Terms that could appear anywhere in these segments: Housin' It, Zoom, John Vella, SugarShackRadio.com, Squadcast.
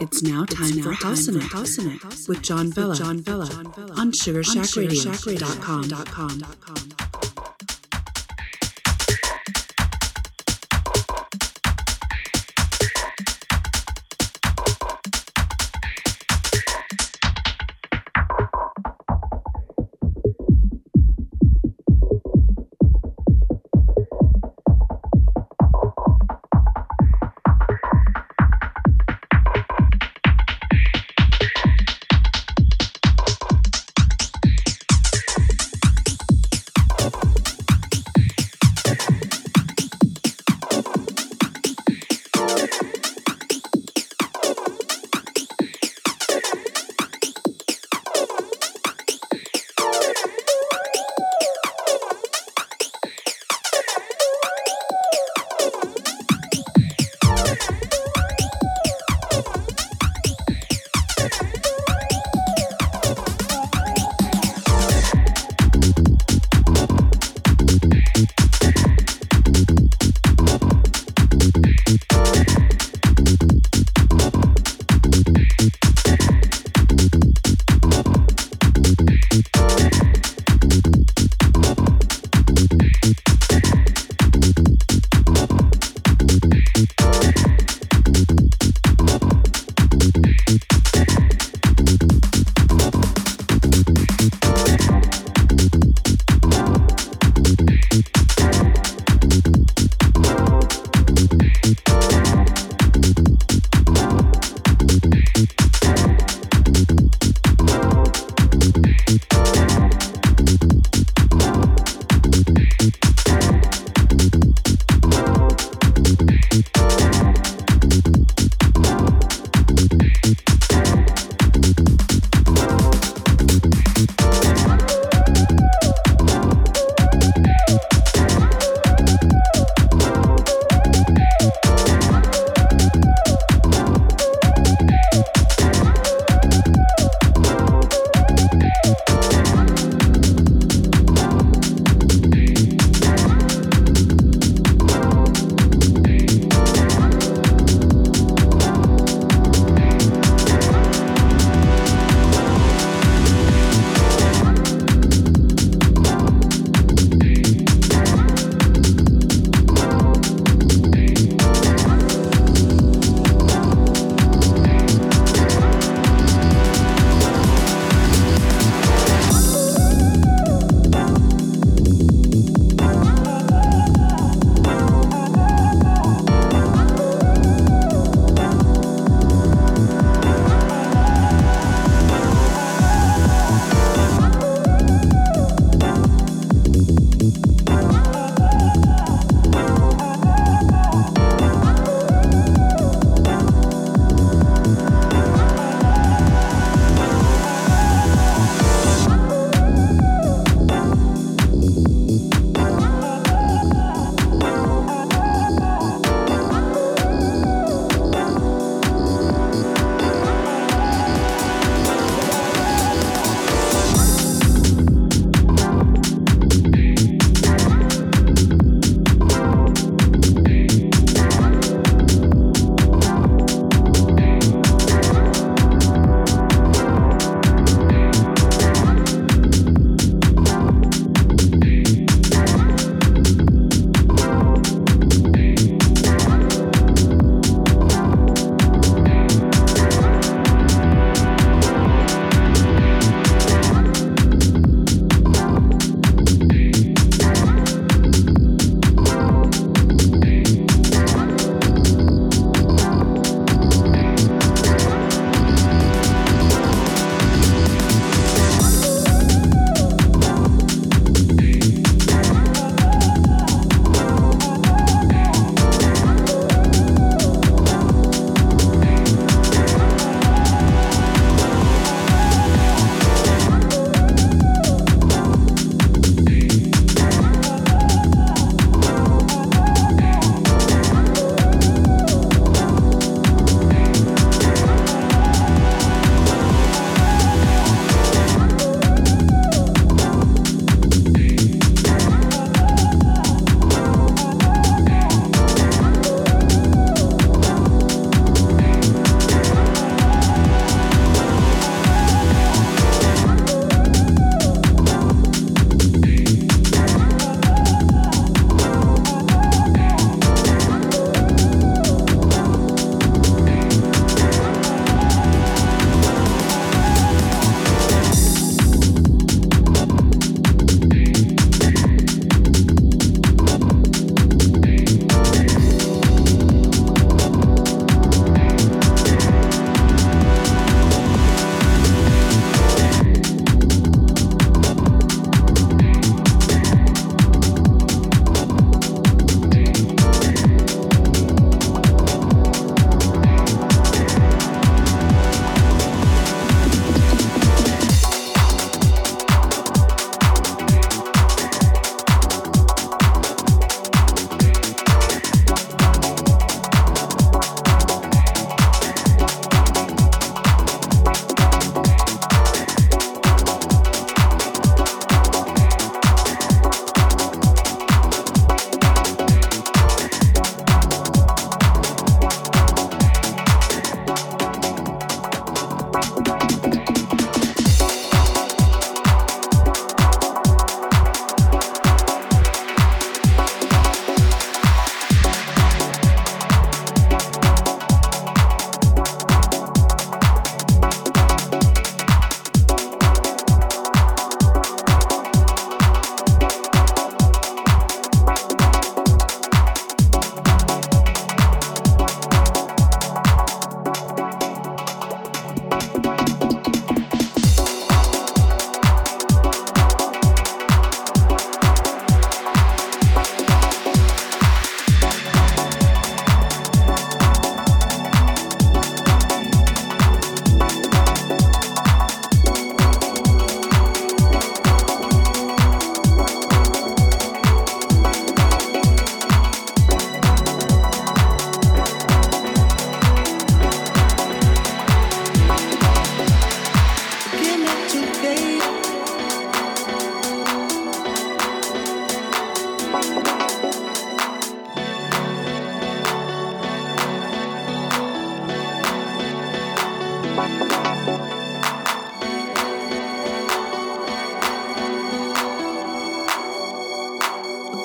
It's now time for Housin' It with John Vella on SugarShackRadio.com.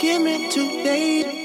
give me today.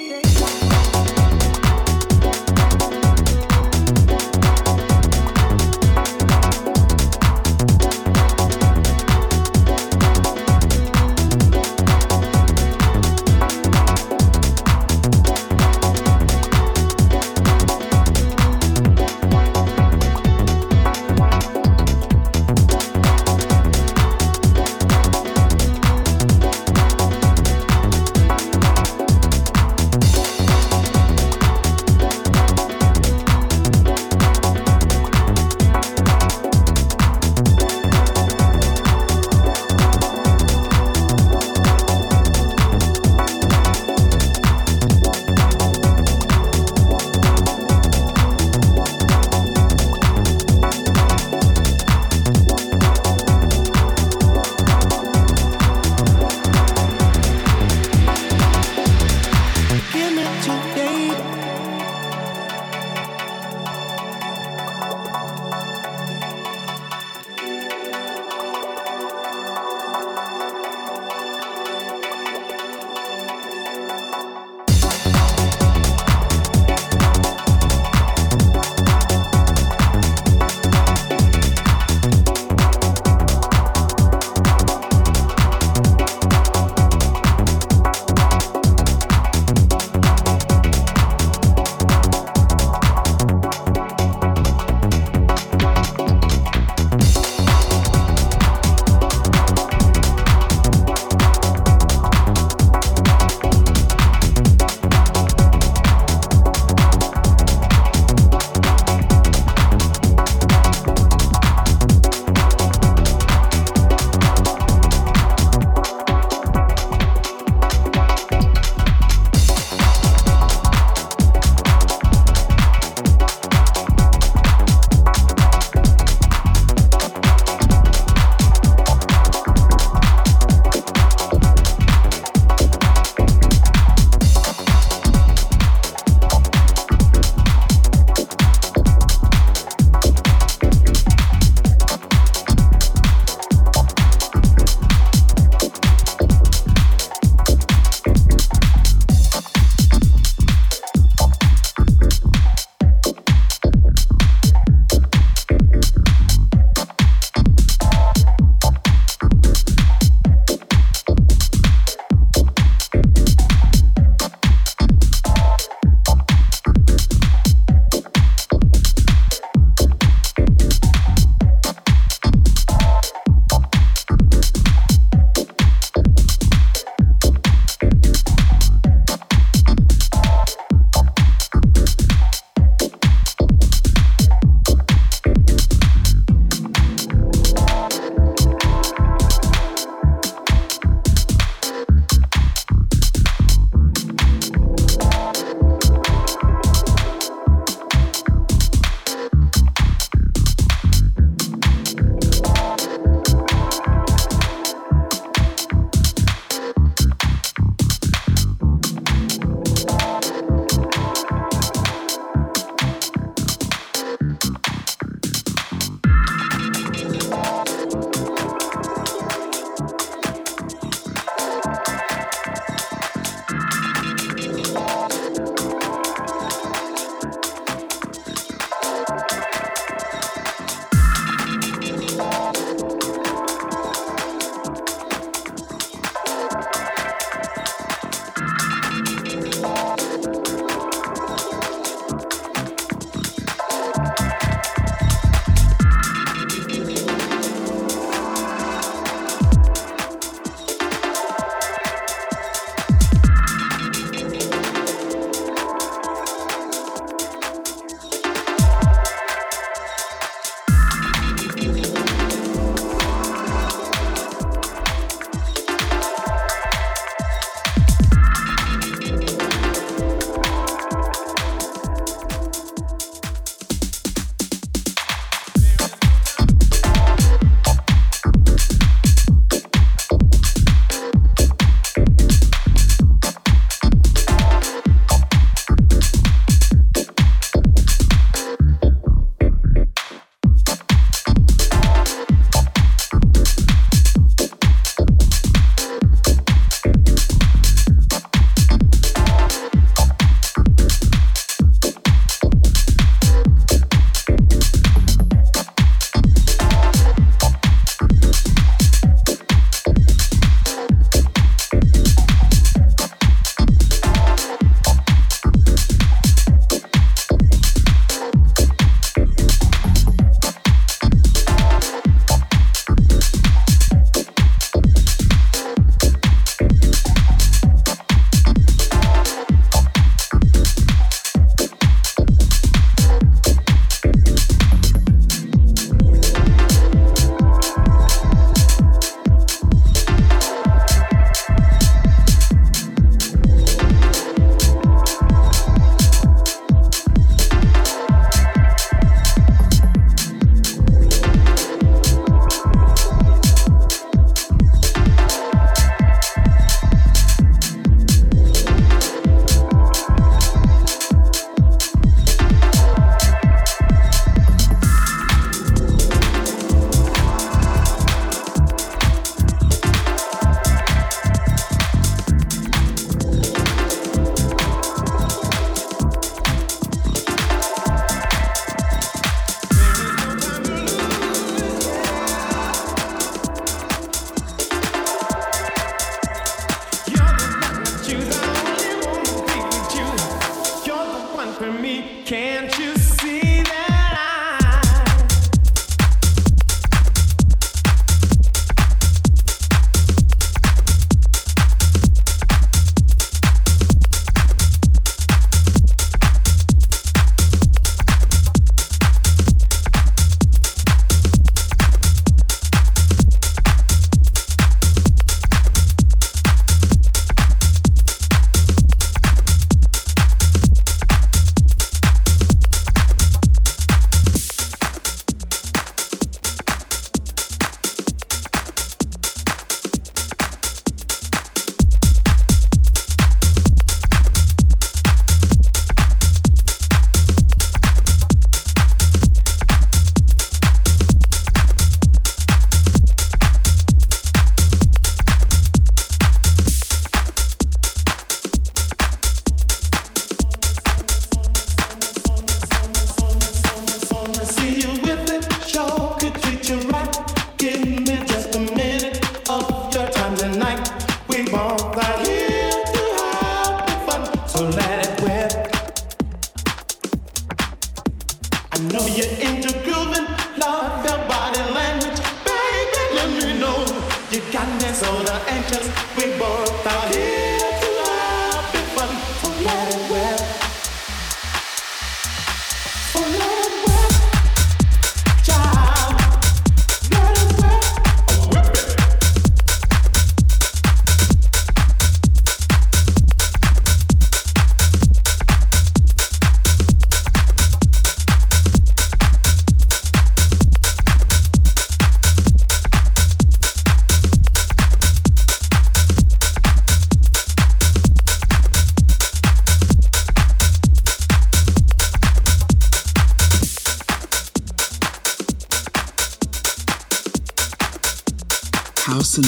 Housin'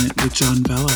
It with John Vella.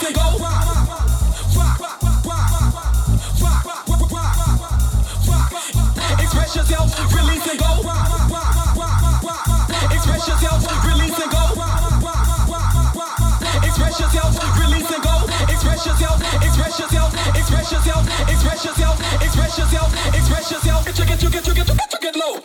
say go rock. Express yourself, release and go rock. Express yourself, release and go rock. Express yourself, release and go. Express yourself, express yourself, express yourself, express yourself, express yourself, express yourself. Get low.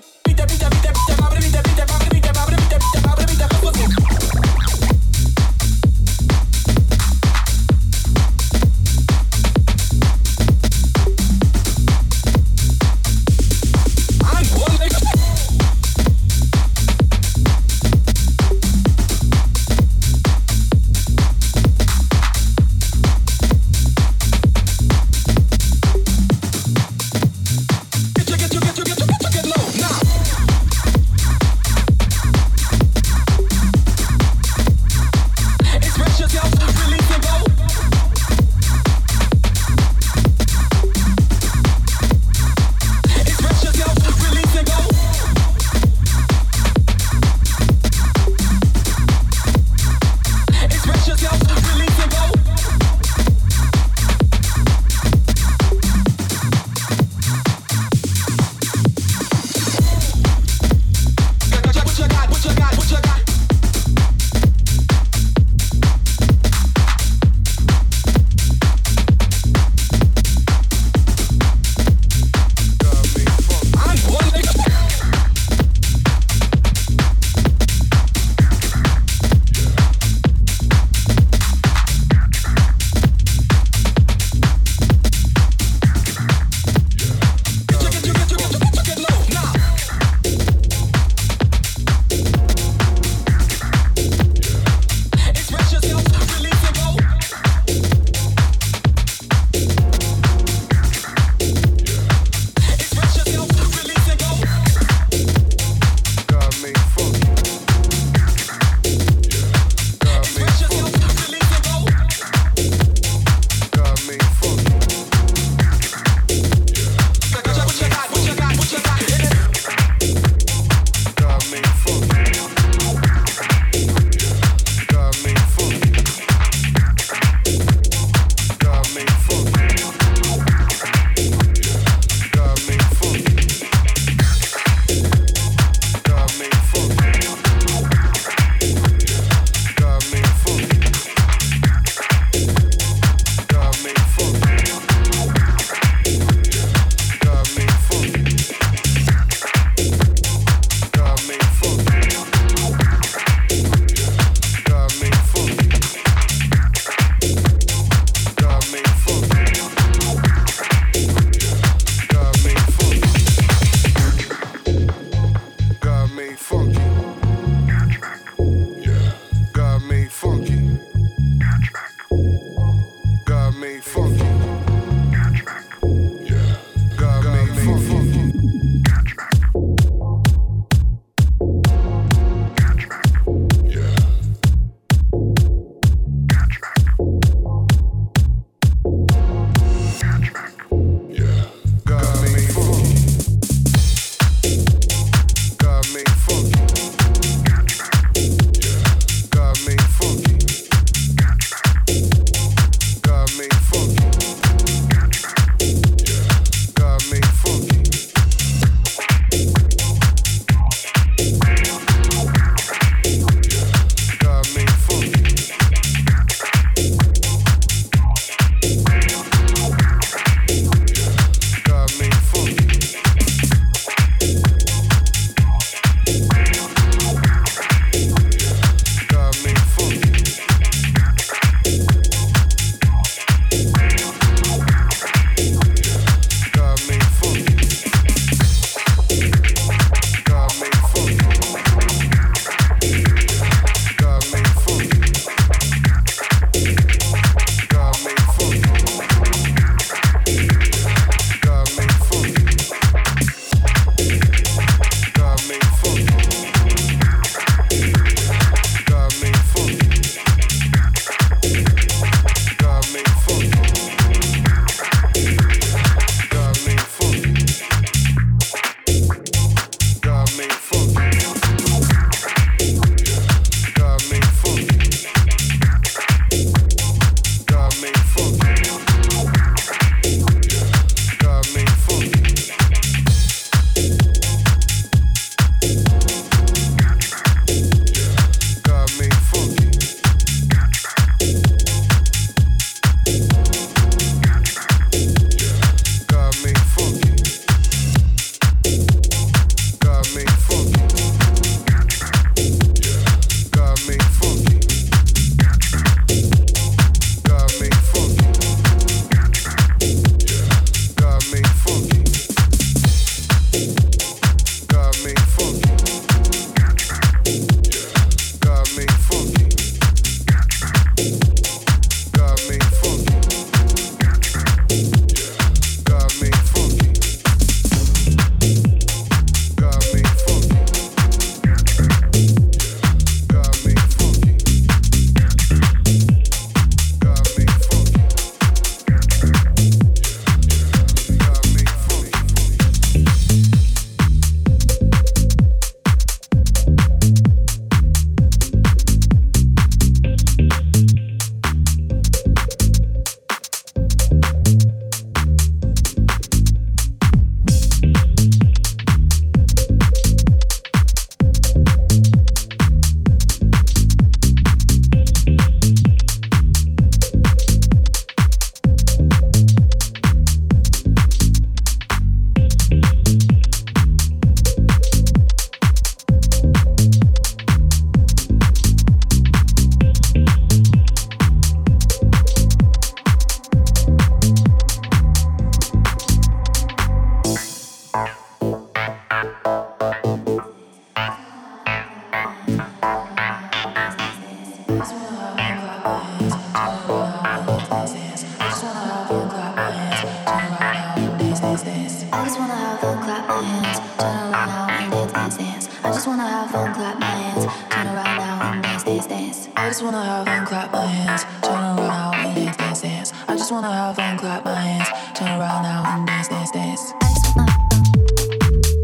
I just wanna have fun, clap my hands, turn around now and dance, dance, dance. I just wanna have fun, clap my hands, turn around now and dance, dance, dance. I just wanna have fun,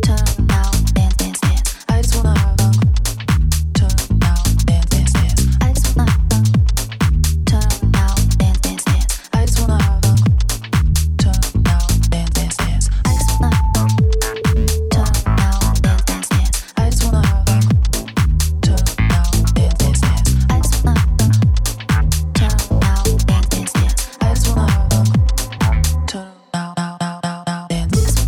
turn around now and dance, dance, dance. I just wanna have fun, turn around now and dance, dance, dance. I just wanna have fun, turn around now and dance, dance, dance. I just wanna have fun, turn around now and dance, dance, dance. I just wanna have fun, turn around now and dance, dance, dance. I just wanna have fun, turn around now and dance, dance, dance. Turn now, now, now, dance.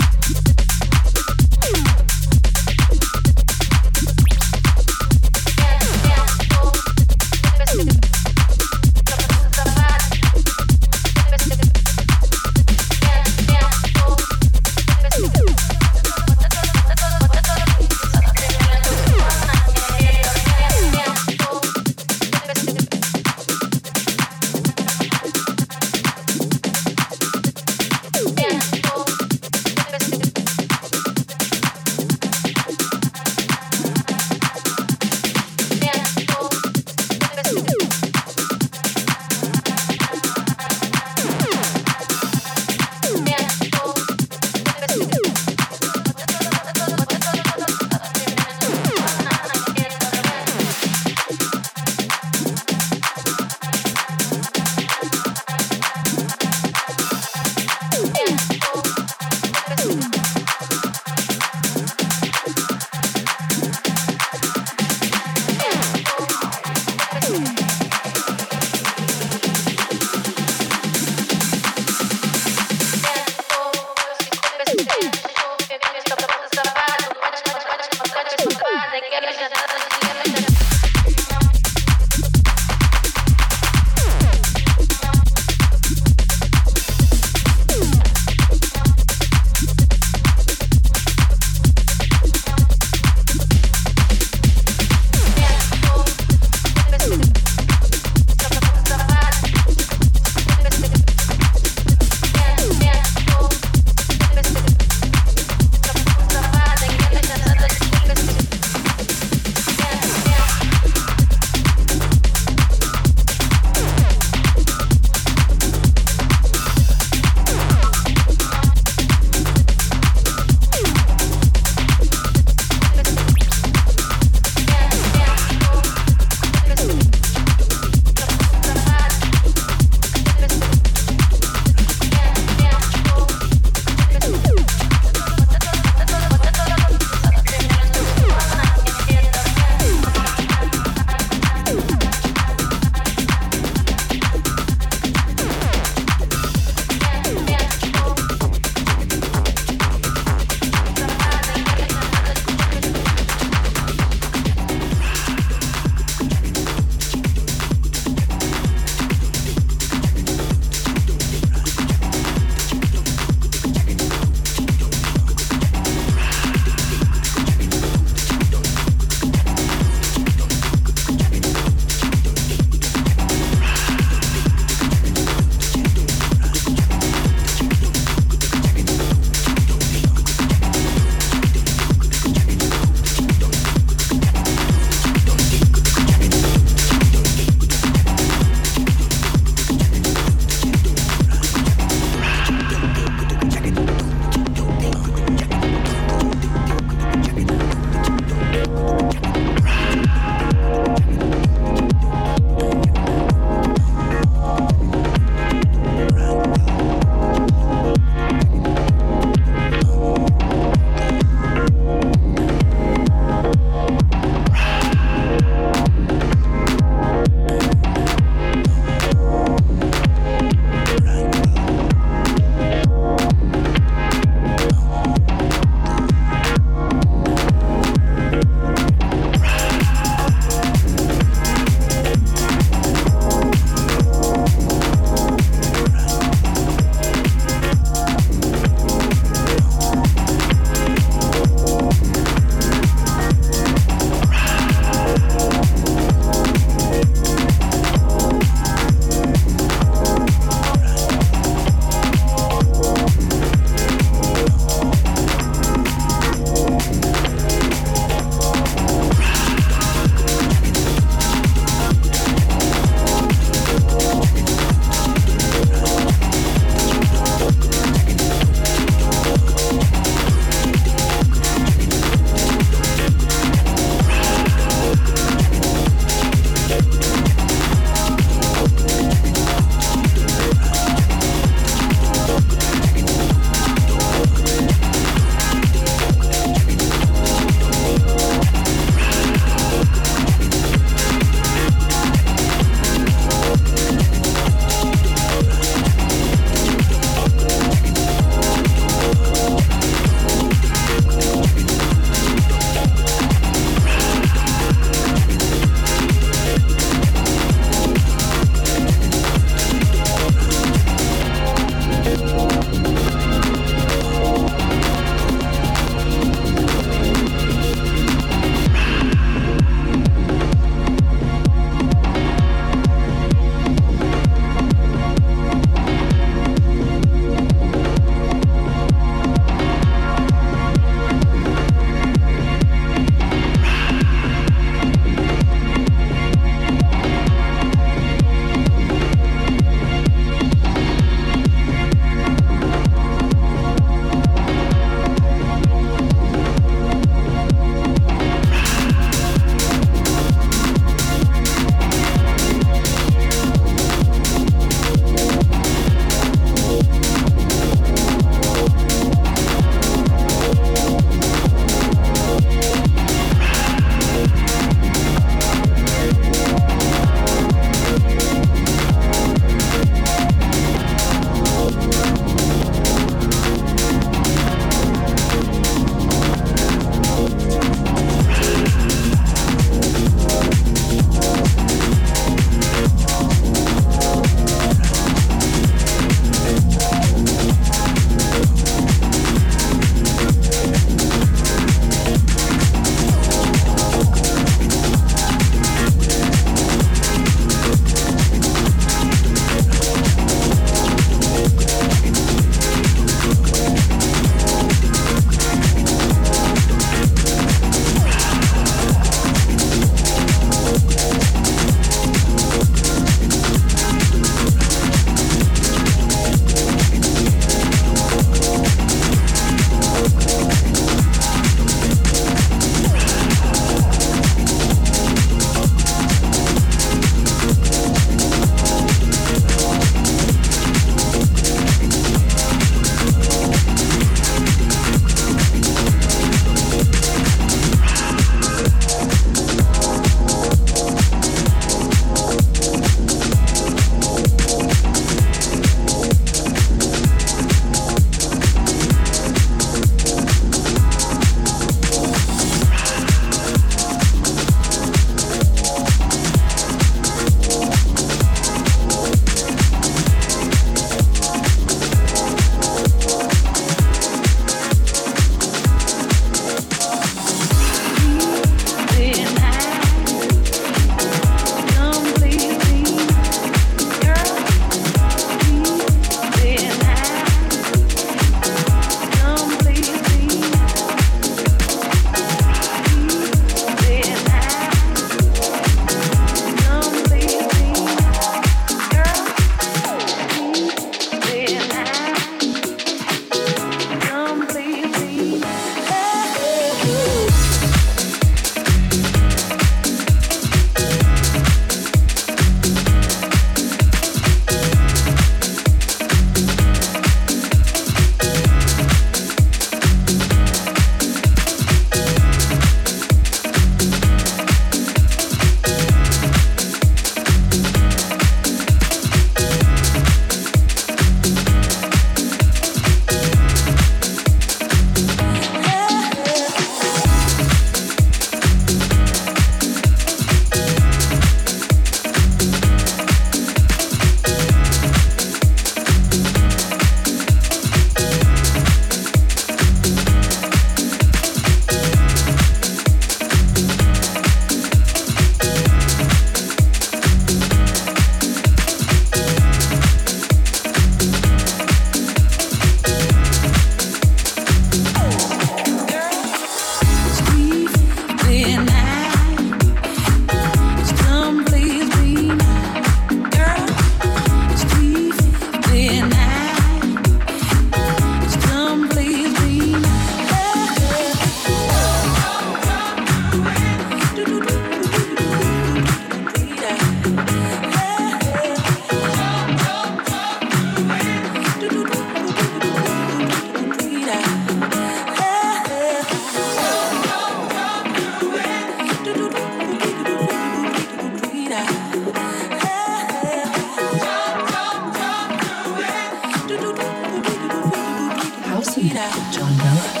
John Vella.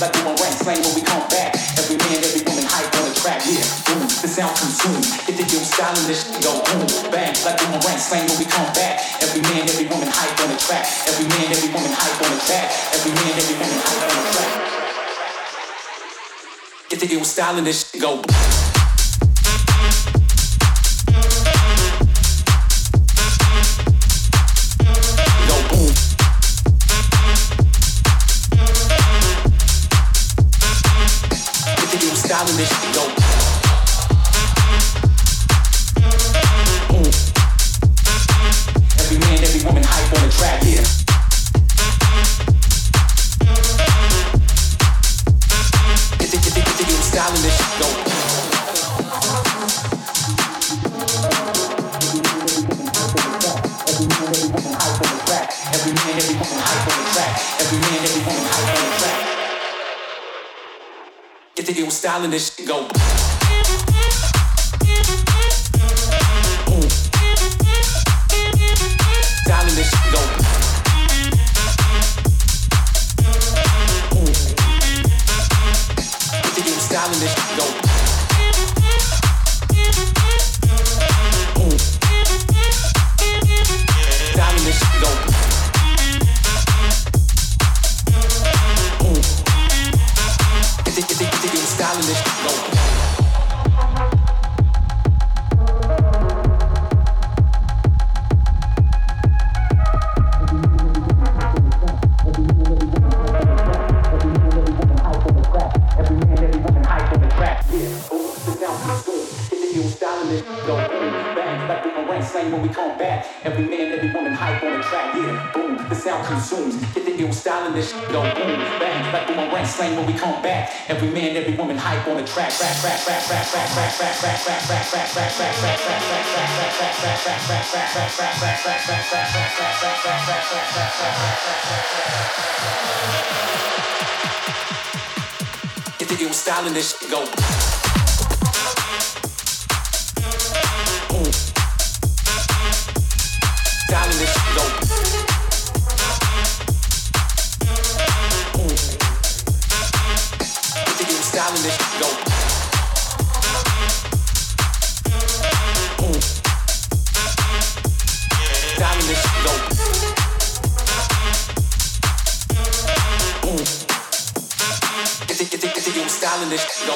like we won't rank, slain when we come back. Every man, every woman, hype on the track, yeah, boom, the sound consumed. If they do styling, this shit go boom, bang, like we won't rank, slain when we come back. Every man, every woman, hype on the track. Every man, every woman, hype on the track. Every man, every woman, hype on the track. If they do styling, this shit go boom. And this shit go. If they do styling, this shit go. Styling, this shit go. If they do styling, this shit go. Styling this shit go. Styling this shit go. Styling this shit go. Styling this shit go.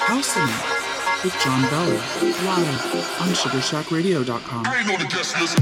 Housin' It with John Vella, live on SugarShackRadio.com. I ain't on the guest list.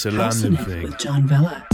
It's a London thing. With John Vella.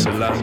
Strong.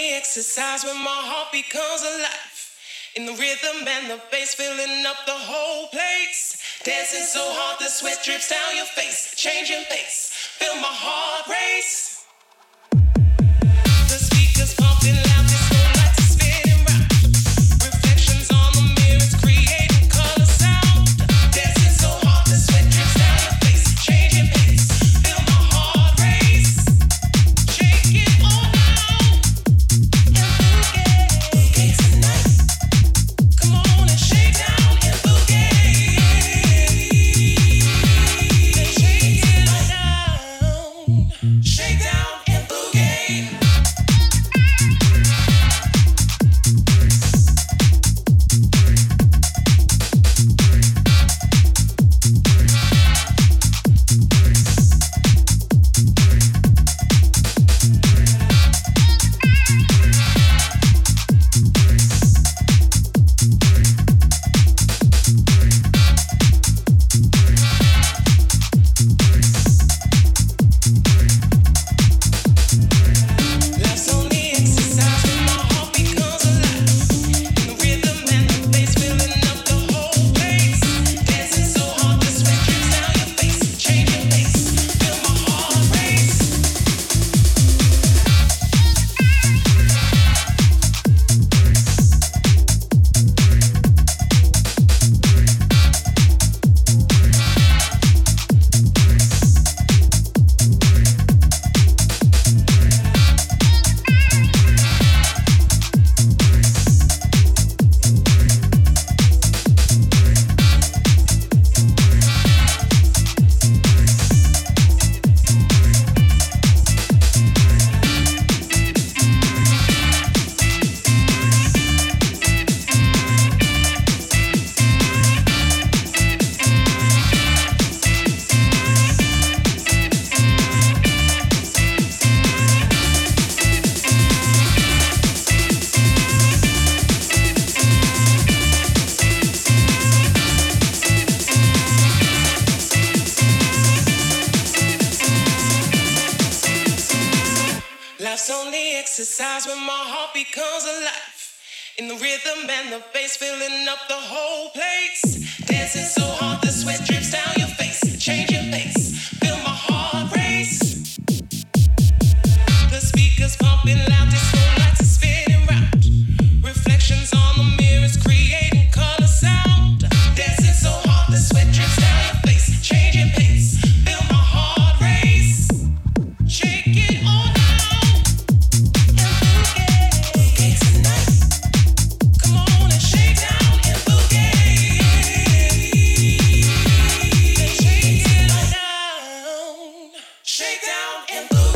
I exercise when my heart becomes alive. In the rhythm and the bass filling up the whole place. Dancing so hard the sweat drips down your face. Changing pace, feel my heart race. Exercise when my heart becomes alive. In the rhythm and the bass filling up the whole place. Dancing so hard the sweat drips down your face. Change your pace, feel my heart race. The speakers pumping loud, disco lights are spinning round. Reflections on the mirrors creating color sound. Dancing so hard the sweat drips down your face. Change your pace, feel my heart race. Shake it on. Shake down and boogie.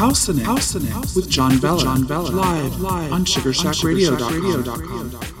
Housin' It with John Vella, live on SugarShackRadio.com.